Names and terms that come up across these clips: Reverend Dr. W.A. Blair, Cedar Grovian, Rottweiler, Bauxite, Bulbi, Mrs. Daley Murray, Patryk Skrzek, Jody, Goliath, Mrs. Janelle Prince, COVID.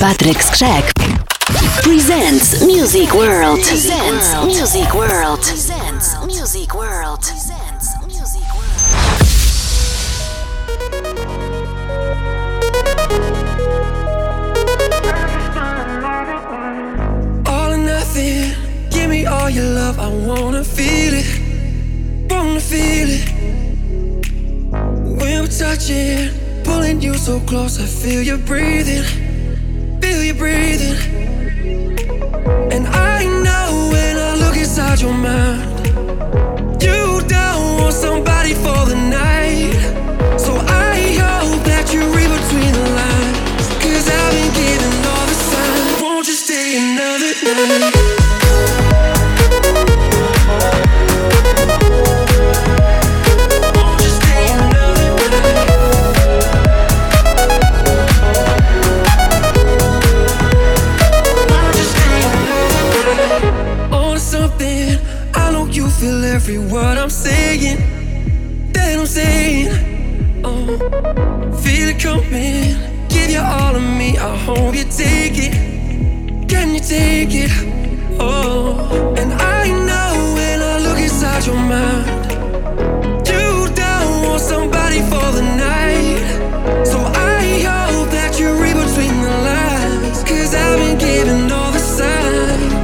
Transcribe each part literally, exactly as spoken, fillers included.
Patryk Skrzek presents Music World. Presents Music World. Presents Music World. Presents Music World. All or nothing. Give me all your love. I wanna feel it. Wanna feel it. When we're touching, pulling you so close, I feel you breathing. Feel you breathing. And I know when I look inside your mind, you don't want somebody for the night. So I hope that you read between the lines, 'cause I've been giving all the signs. Won't you stay another night? Feel every word I'm saying, that I'm saying. Oh, feel it coming. Give you all of me. I hope you take it. Can you take it? Oh, and I know when I look inside your mind, you don't want somebody for the night. So I hope that you read between the lines, 'cause I've been giving all the signs.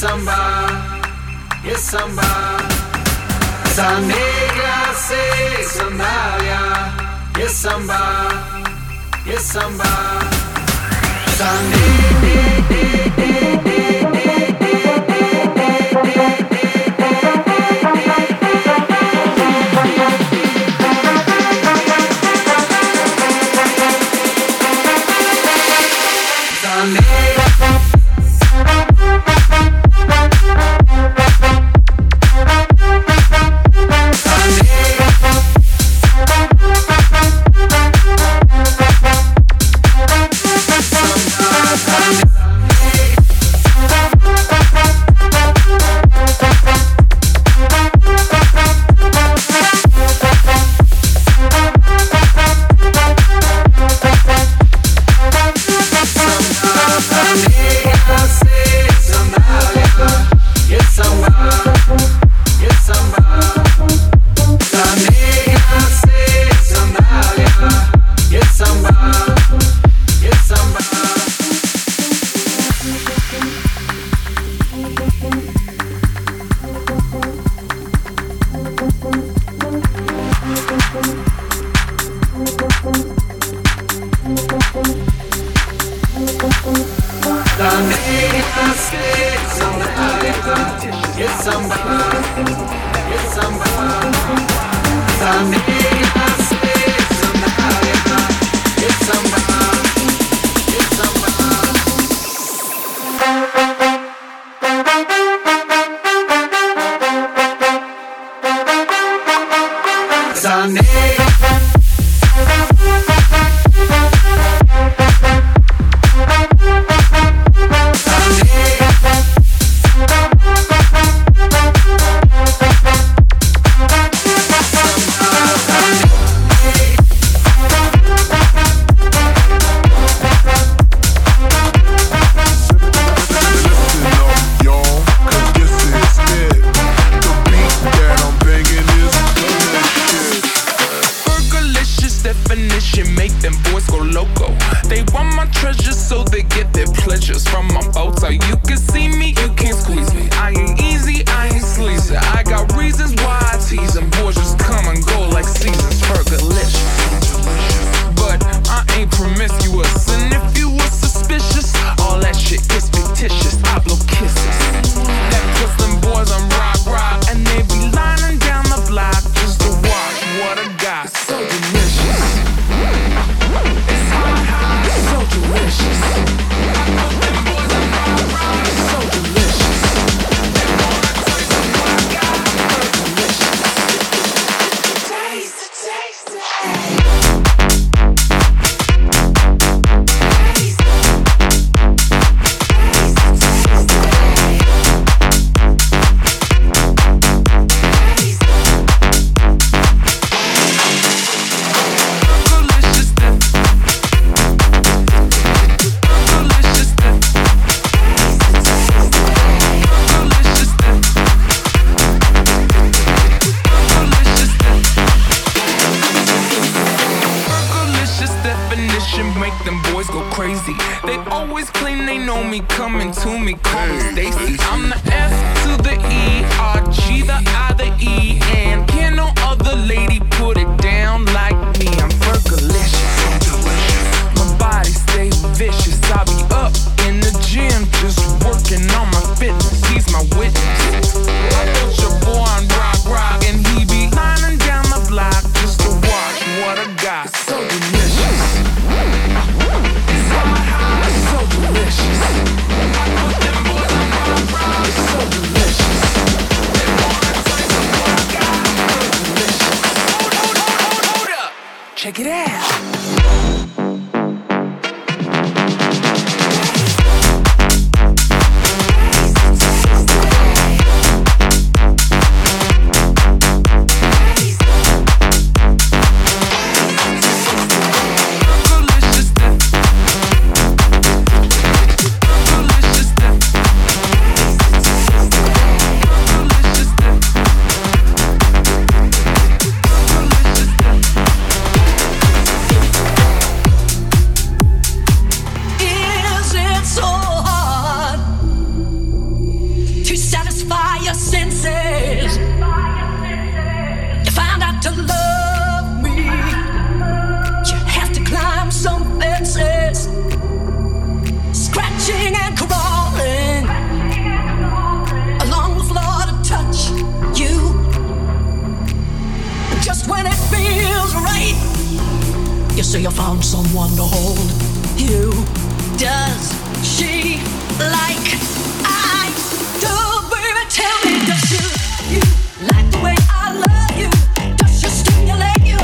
samba, jest samba. Zaniegra się sandalia, jest samba, jest samba. say I found someone to hold you. Does she like I do? Baby, tell me, does she love you like the way I love you? Does she stimulate you,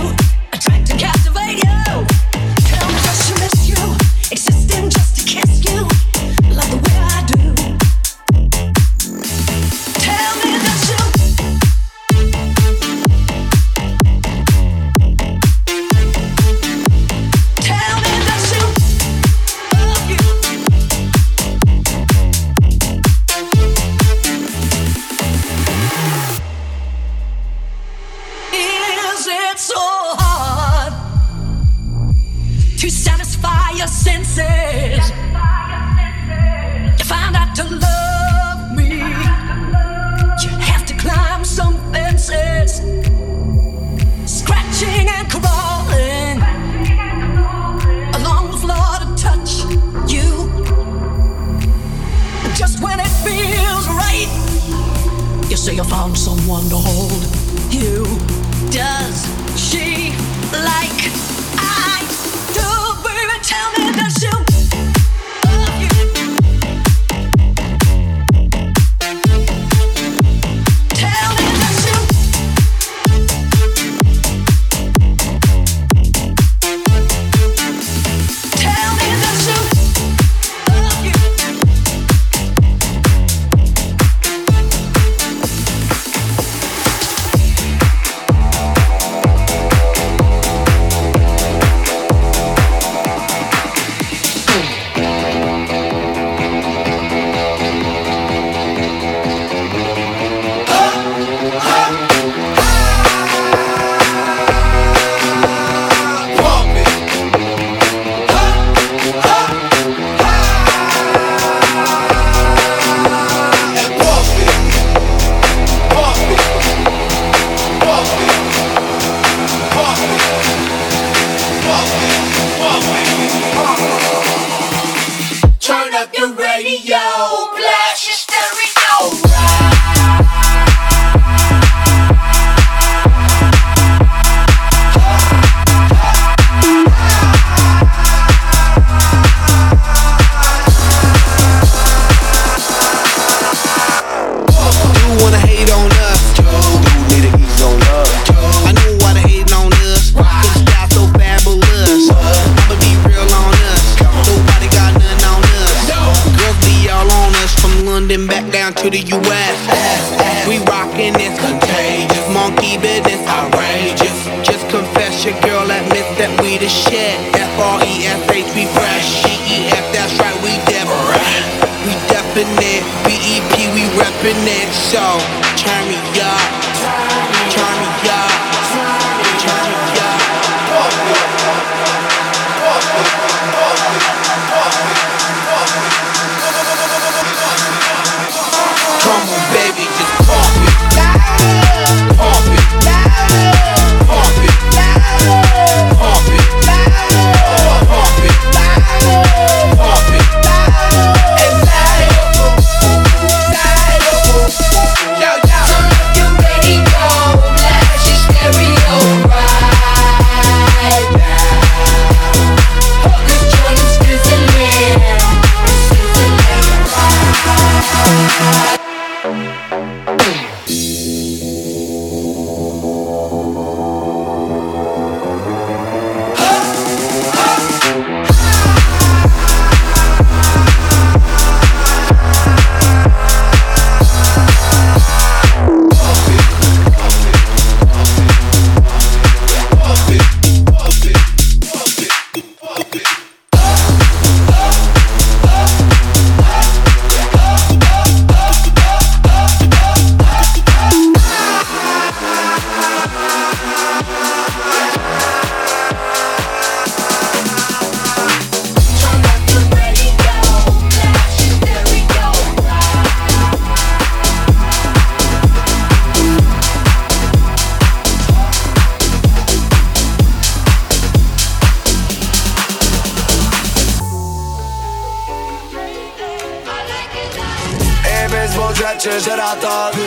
attract and captivate you? Tell me, does she miss you, existing just to kiss you like the way I do? Tell me, does she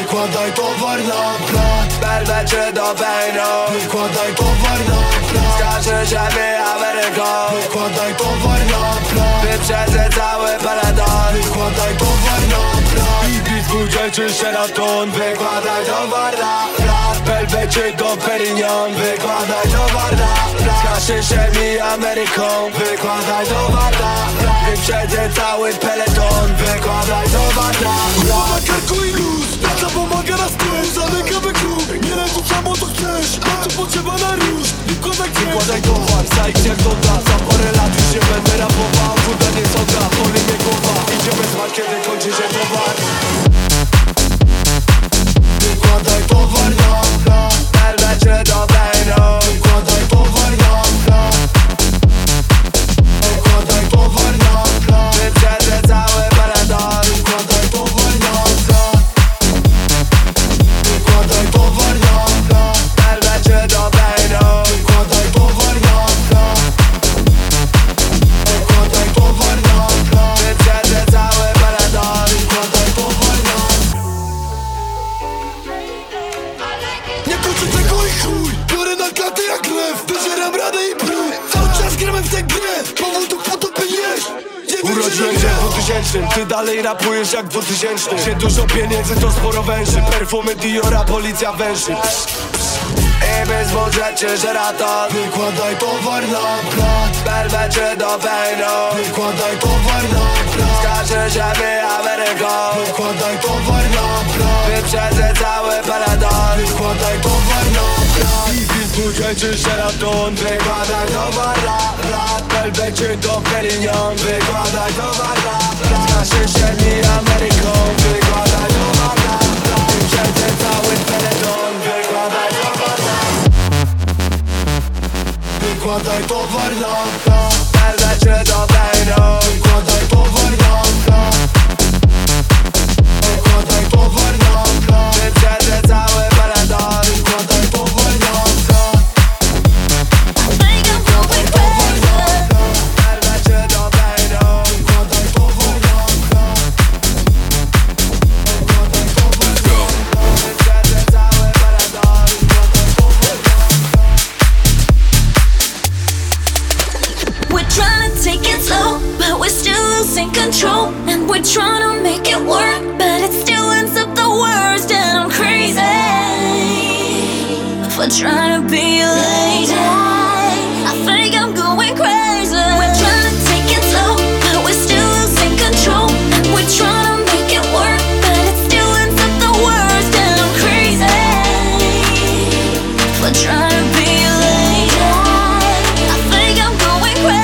Wykładaj towar na plan. Berwę czy do wejno. Wykładaj towar na plan. nasze ziemi Ameryką. Wykładaj towar na plan, wyprzedzę cały peloton. Wykładaj towar na plan i bitwu dzielczy Sheraton. Wykładaj towar na plan, belbecie go Perignon. Wykładaj towar na plan, nasze ziemi Ameryką. Wykładaj towar na plan, wyprzedzę cały peloton. Wykładaj towar na plan. Karku i luz, praca pomaga nas też. Zamykamy klub, nie najgłupsza, bo to chcesz. A co potrzeba na róż, tylko na kręg. Wykładaj towar, zajdź jak doda. Za parę lat już się będę rapował. Kurda nie soda, boli mnie głowa. Idziemy zwać, kiedy kończy się towar. Wykładaj towar na plan, będę cię dobrej noc. Wykładaj towar na plan, wykładaj towar na plan, wyprzedzę cały paradon. Wykładaj towar. Urodziłem się w dwutysięcznym, ty dalej rapujesz jak dwutysięczny. Się dużo pieniędzy to sporo węży, perfumy Diora, policja węży. I my zbudżecie Żerata. Wykładaj towar na plan, berwę cię do wejną. Wykładaj towar na plan, skażę ziemi Ameryką. Wykładaj towar na plan, wyprzedzę cały peloton. Wykładaj towar na plan i zbudżecie Żeraton. Wykładaj towar na plan, belbecie do Perignon. Wykładaj towar na plan, skażę ziemi Ameryką. Wykładaj towar na plan, wyprzedzę cały peloton. Wykładaj towar na plan. Wykładaj towar na plan, będę cię dobrej noc. Wykładaj towar na plan, wykładaj towar na plan, wyprzedzę cały paradon. Wykładaj towar na plan, wykładaj towar na plan, będę cię dobrej noc. Wykładaj towar na plan, wykładaj towar na plan, wyprzedzę cały paradon. Wykładaj towar na plan. We're trying to take it slow, but we're still losing control. And we're trying to make it work, but it still ends up the worst. And I'm crazy for trying to be a lady. I think I'm going crazy. We're trying to take it slow, but we're still losing control. And we're trying to make it work, but it still ends up the worst. And I'm crazy for trying to be a lady. I think I'm going crazy.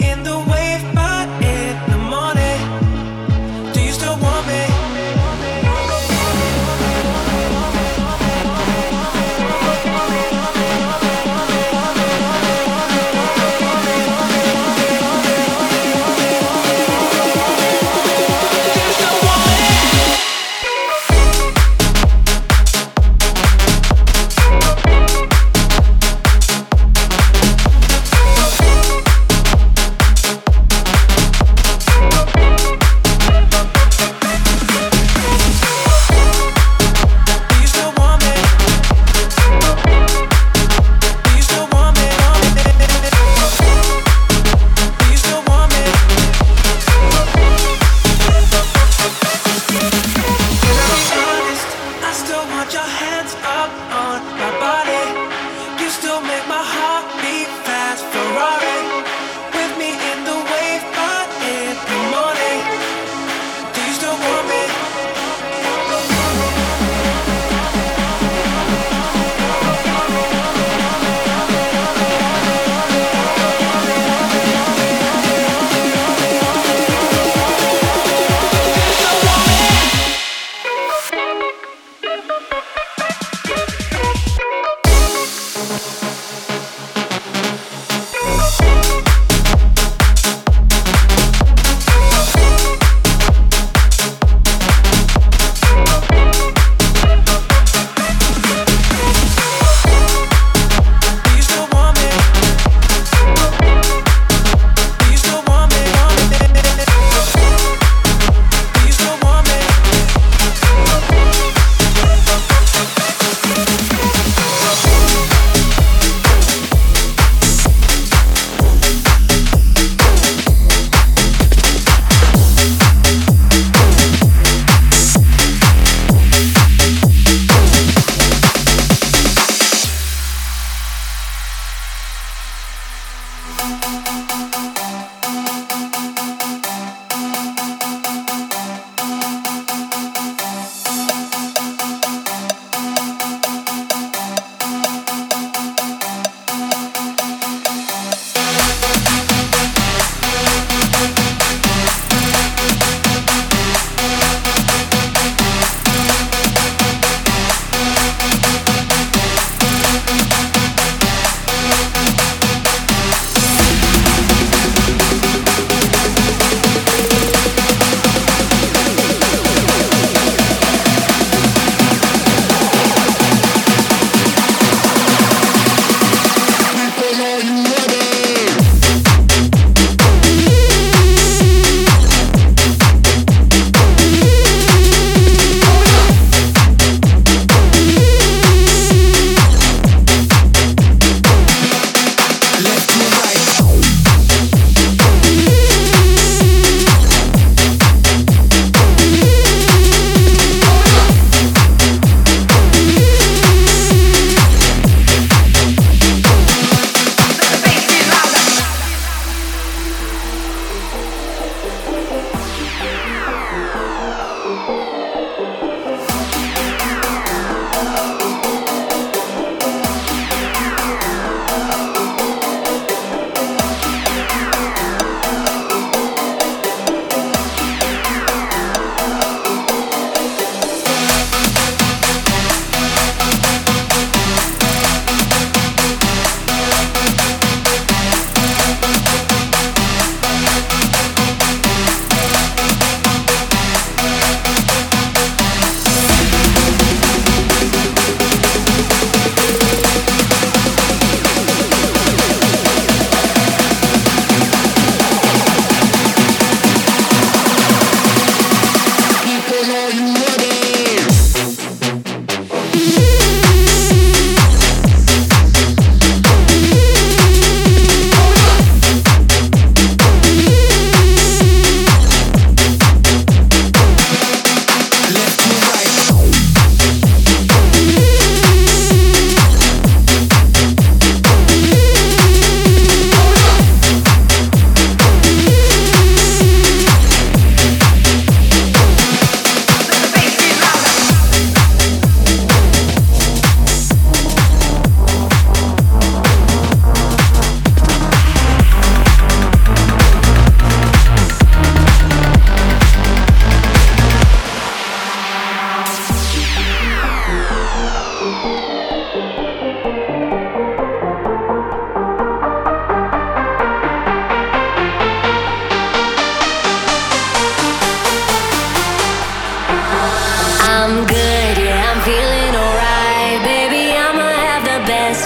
in the wave, but in the morning, do you still want me?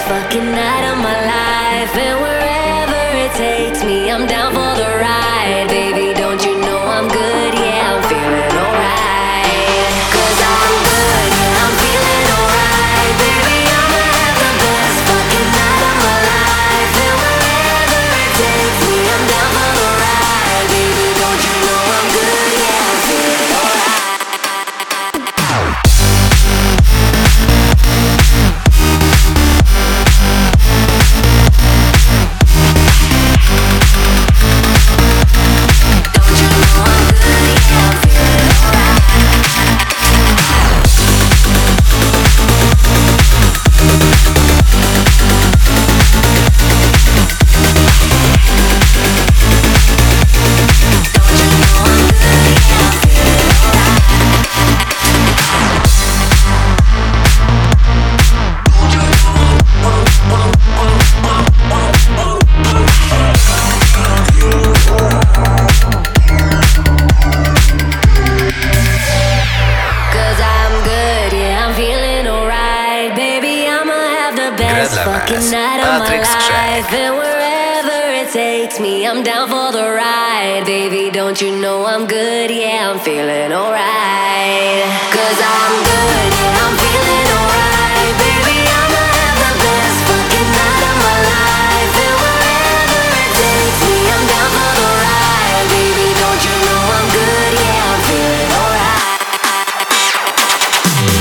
fucking night of my life, and wherever it takes me, I'm down for the ride. Baby, don't you know I'm good? Yeah, I'm feeling alright. 'Cause I'm good, yeah, I'm feeling alright. Baby, I'ma have the best fucking night of my life, and wherever it takes me, I'm down for the ride. Baby, don't you know I'm good? Yeah, I'm feeling alright. Fucking night of my life, and wherever it takes me, I'm down for the ride. Baby, don't you know I'm good? Yeah, I'm feeling alright. 'Cause I'm good, yeah, I'm feeling alright. Baby, I'ma have the best fucking night of my life, and wherever it takes me, I'm down for the ride. Baby, don't you know I'm good? Yeah, I'm feeling alright. Oh,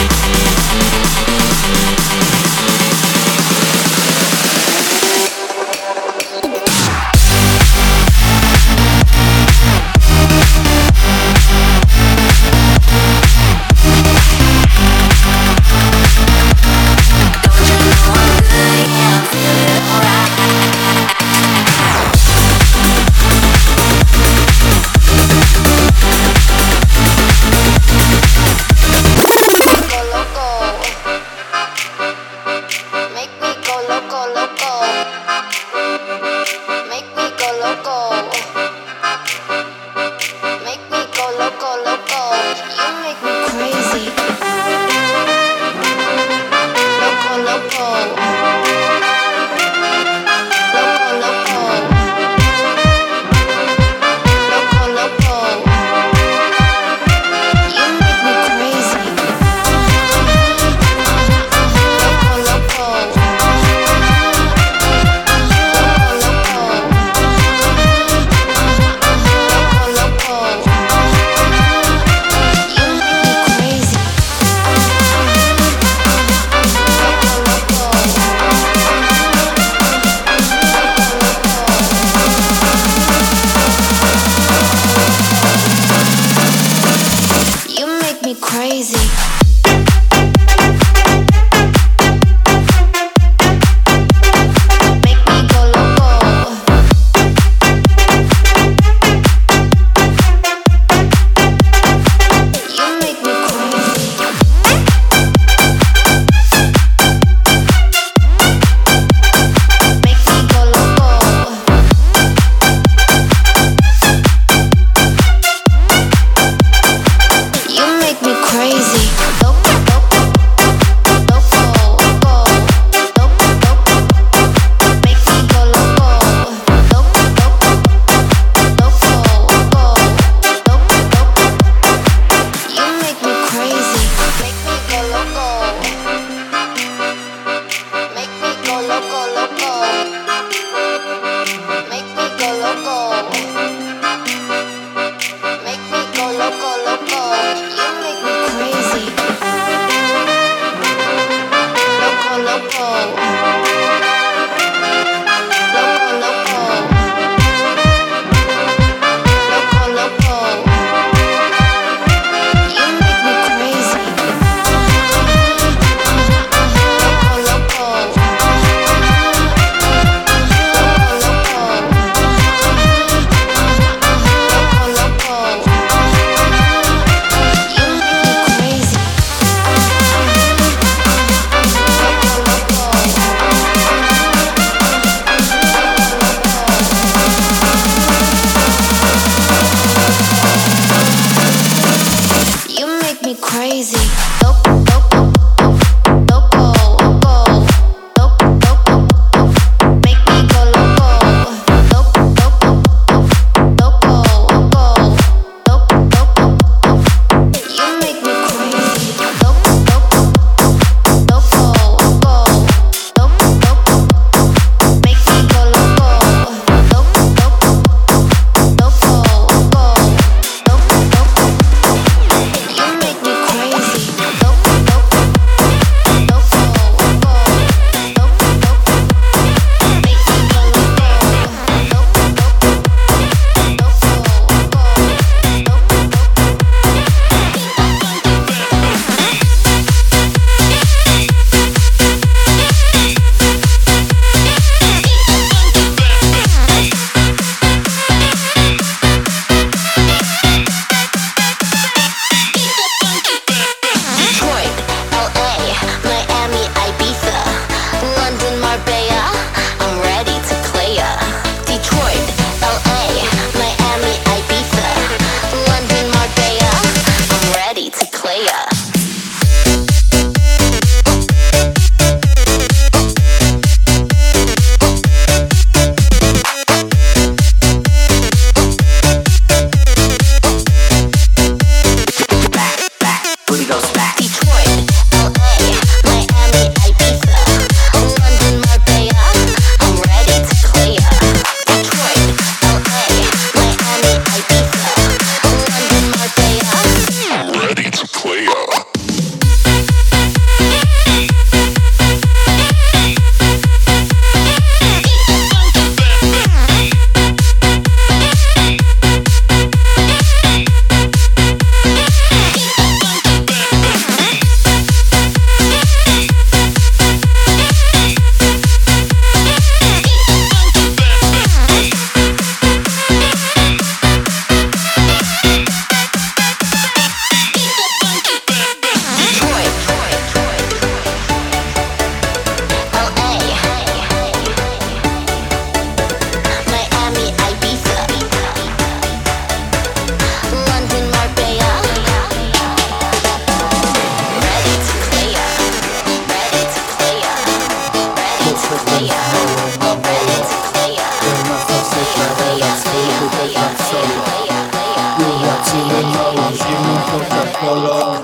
Kolor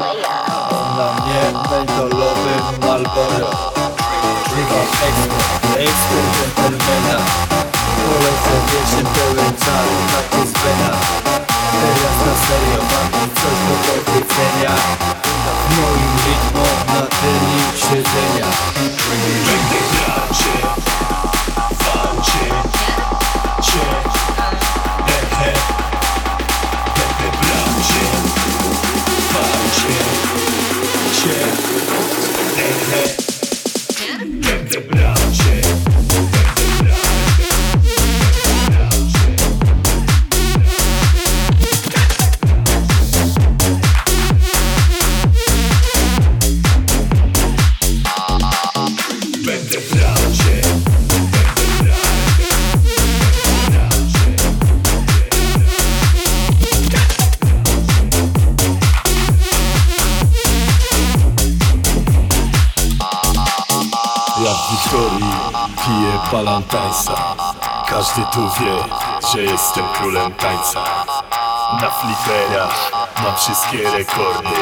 na mnie mentolowym Marlboro. Żywa ekstra, ekstra dżentelmena. Polecę wieszy pełen czaru, taki zbena. Teraz na serio mam coś do powiedzenia. Moim ritmom na tyli siedzenia. Będę gracie, walcie, cie, he he. Będę bracie. Będę bracie, będę bracie. W Wiktorii piję balantajsa. Każdy tu wie, że jestem królem tańca. Na fliperach mam wszystkie rekordy.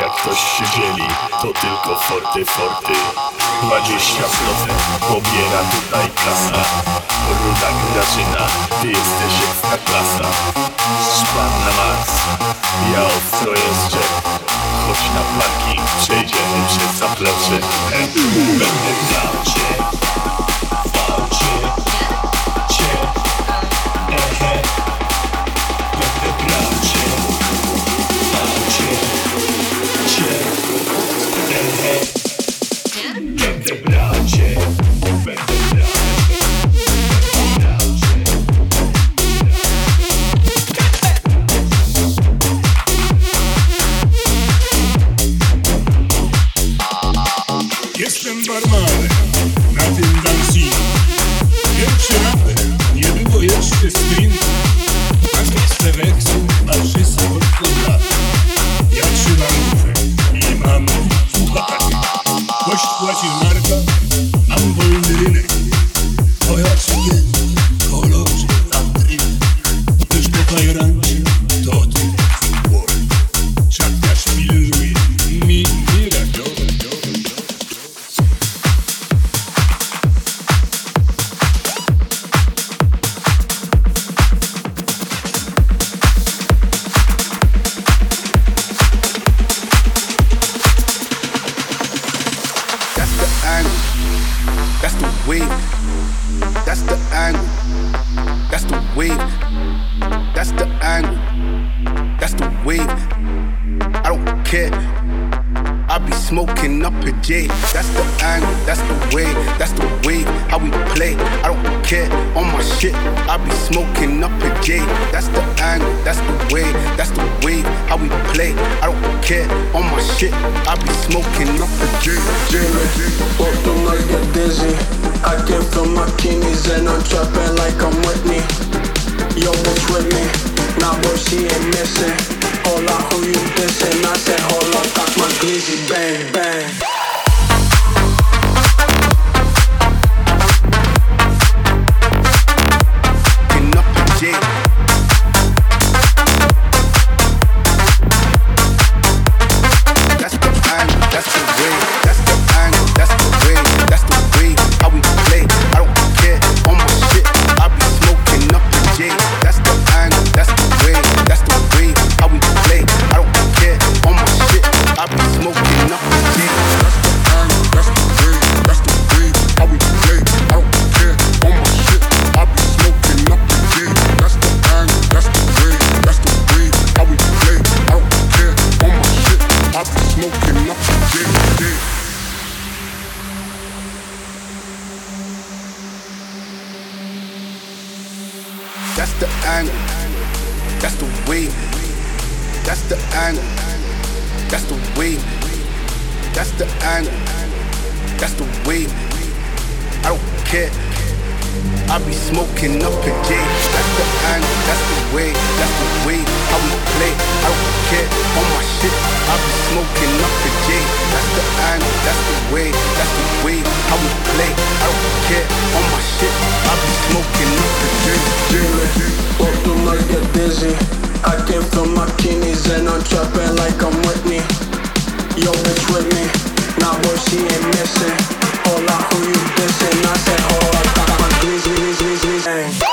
Jak ktoś się dzieli, to tylko forty, forty. dwadzieścia procent pobiera tutaj klasa. Ruda grażyna, ty jesteś ekstra klasa. Szpan na max, ja ostro jeżdżę. Choć na parking przejdziemy przez zaplecze. Będę grał cię, bał cię, cię, ehe. Będę grał cię, bał cię, cię, ehe. Będę grał cię, będę grał cię. Jestem barmanem na tym dancingu. Pierwszy raper, nie było jeszcze screenu. Na miejsce weksu marszy sport od lat. Ja trzymam głowę i mam upaty. Gość płaci marka, mam wolny rynek. Pojazd jest kolorze na dryk. Gdyż po fajrancie to ty futbol. Czakasz pilnuje mi miradowe. That's the wig, that's the angle, that's the wig, that's the angle, that's the wig, I don't care, I be smoking up a J, that's the angle, that's the way, that's the wig, how we play, I don't care, on my shit, I be smoking up a J, that's the angle, that's the way, that's the wig, how we play, I don't care, on my shit, I be smoking up a J, J, J, J, J. I came from my kidneys and I'm trapping like I'm Whitney. Yo, bitch with me, nah, bro, she ain't missing. Hola, who you dissing? I said, hola, that's my glizzy, bang, bang. That's the angle, that's the way, that's the angle, that's the way, that's the angle, that's the way, I don't care, I be smoking up a J, that's the angle, that's the way, that's the way, how we play, I don't care, on my shit, I be smoking up a J, that's the angle, that's the way, that's the way, how we play, I don't care. get on my shit. I be smoking up the drink, dealing. Both the mics get dizzy. I came from my kidneys and I'm trapping like I'm with me. Yo, bitch with me. Now boy, she ain't missing. Hola, who you dissing? I said, oh, I got my glizzy, glizzy, glizzy.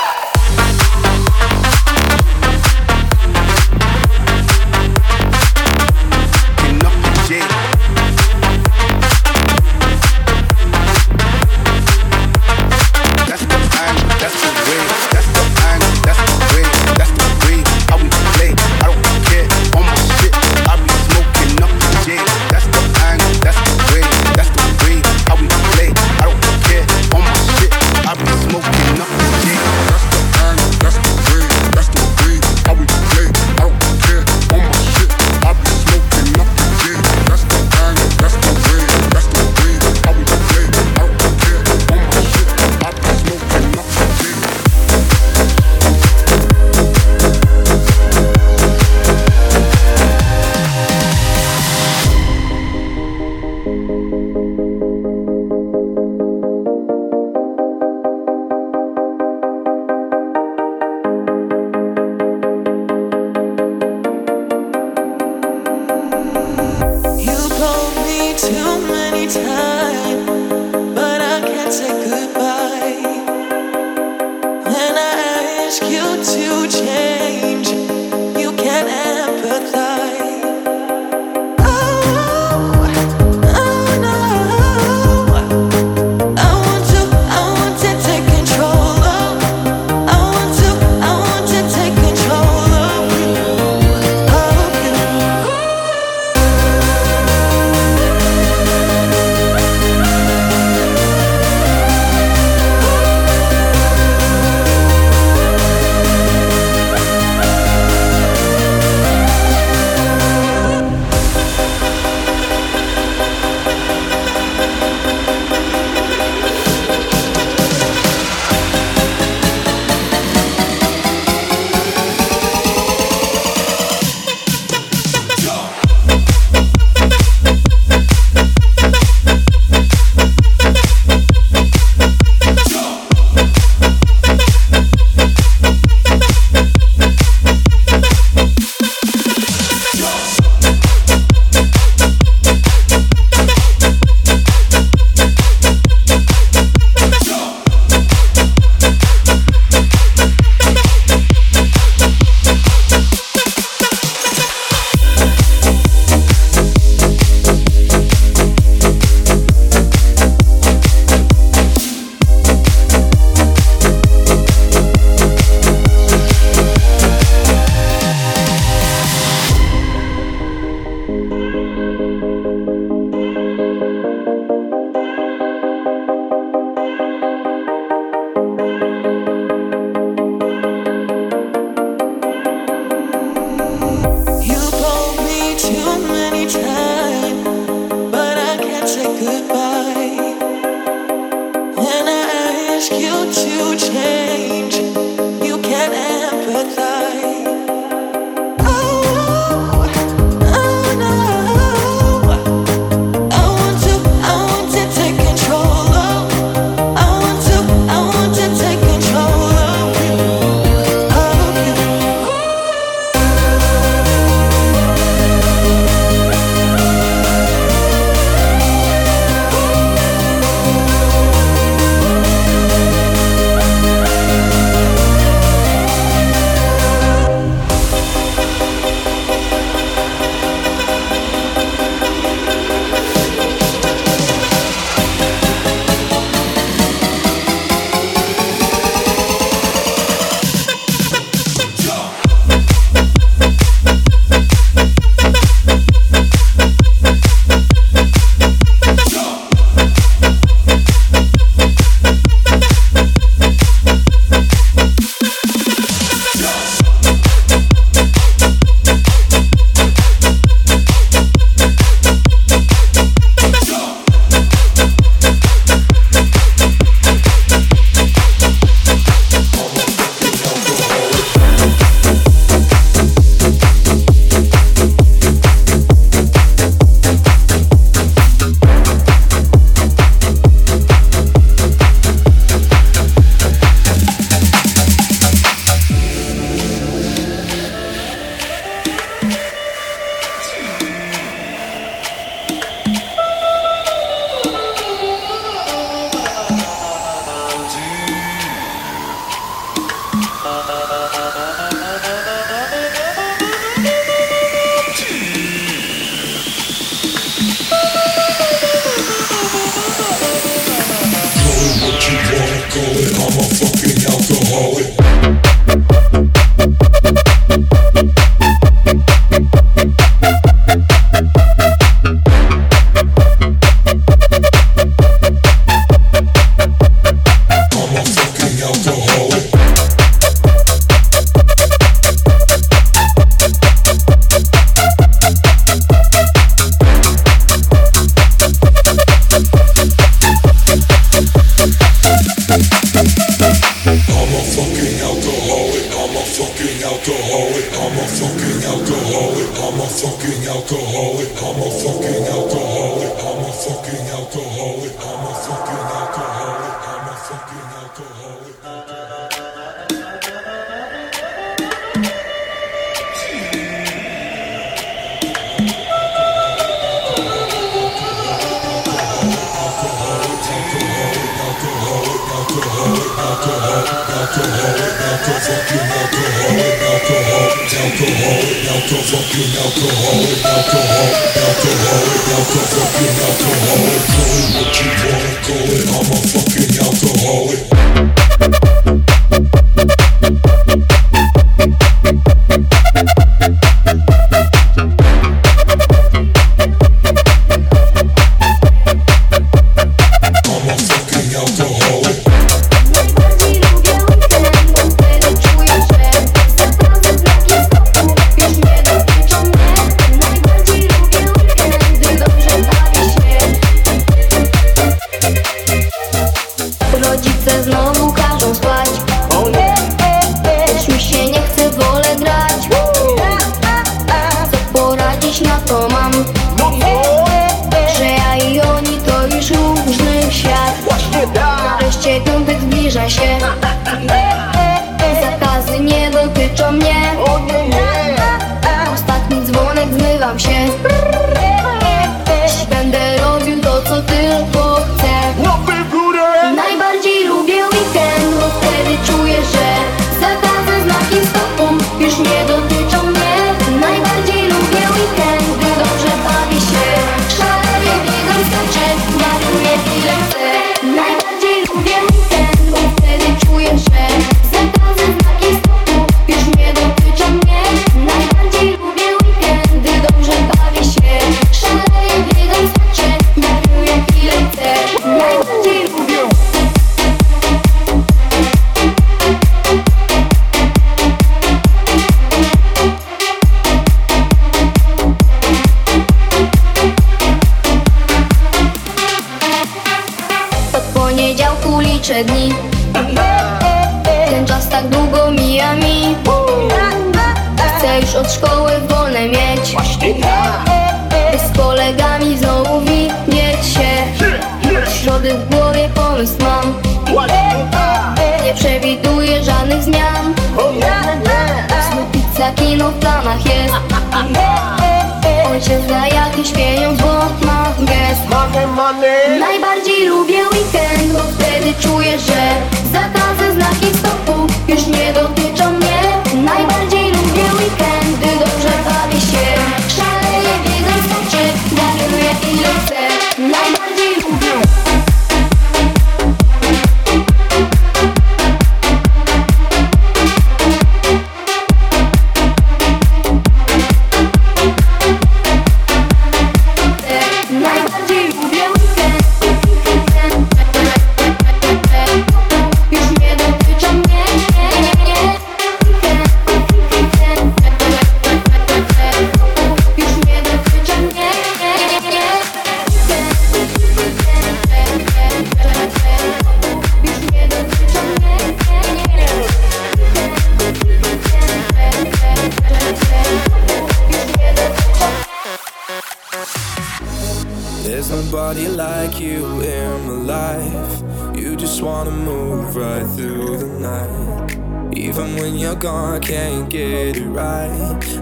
Can we get it right quick?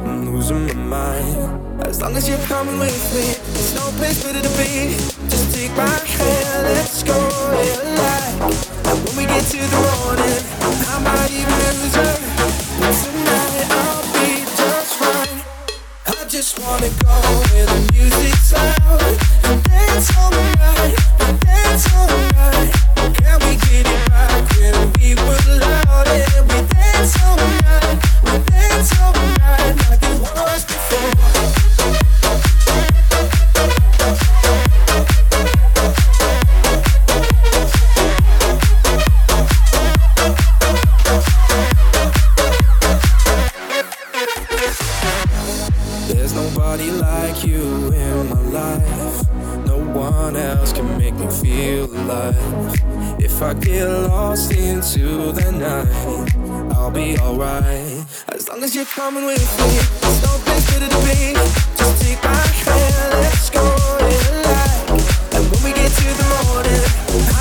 If I get lost into the night, I'll be alright. As long as you're coming with me, there's no place better to be. Just take my hand, let's go in light. And when we get to the morning,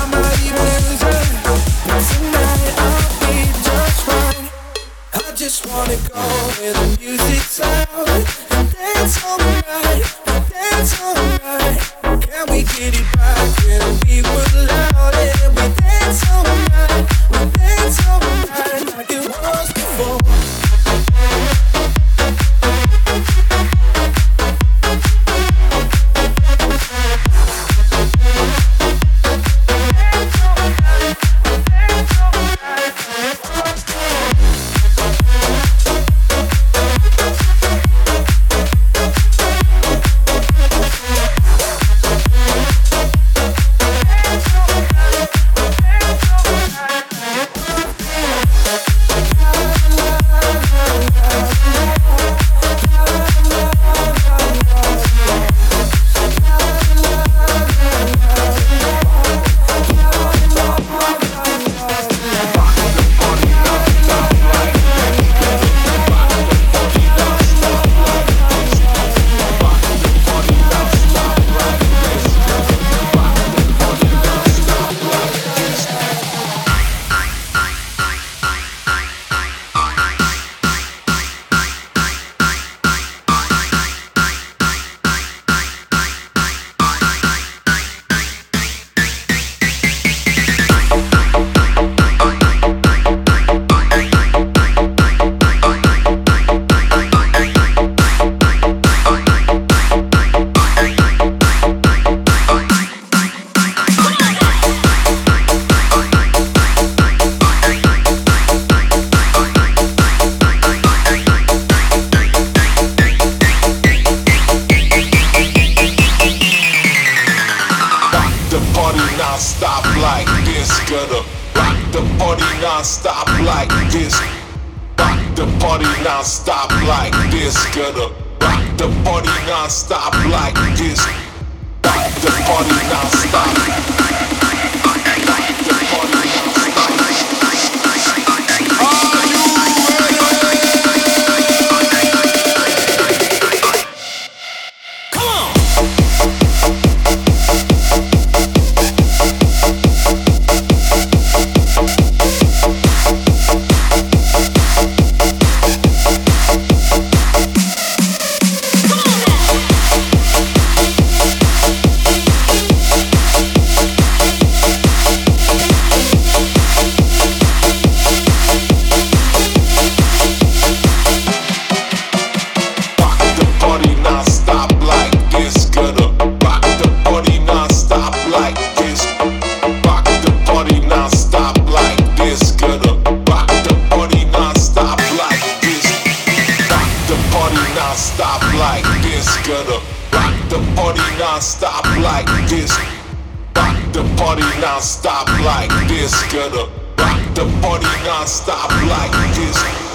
I might even lose her, but tonight I'll be just fine. I just wanna go where the music's loud and dance all night, dance all night. Can we get it back when we were loud and we dance all night, we dance all night like it was before. Stop like this, gonna rock the party non-stop like this.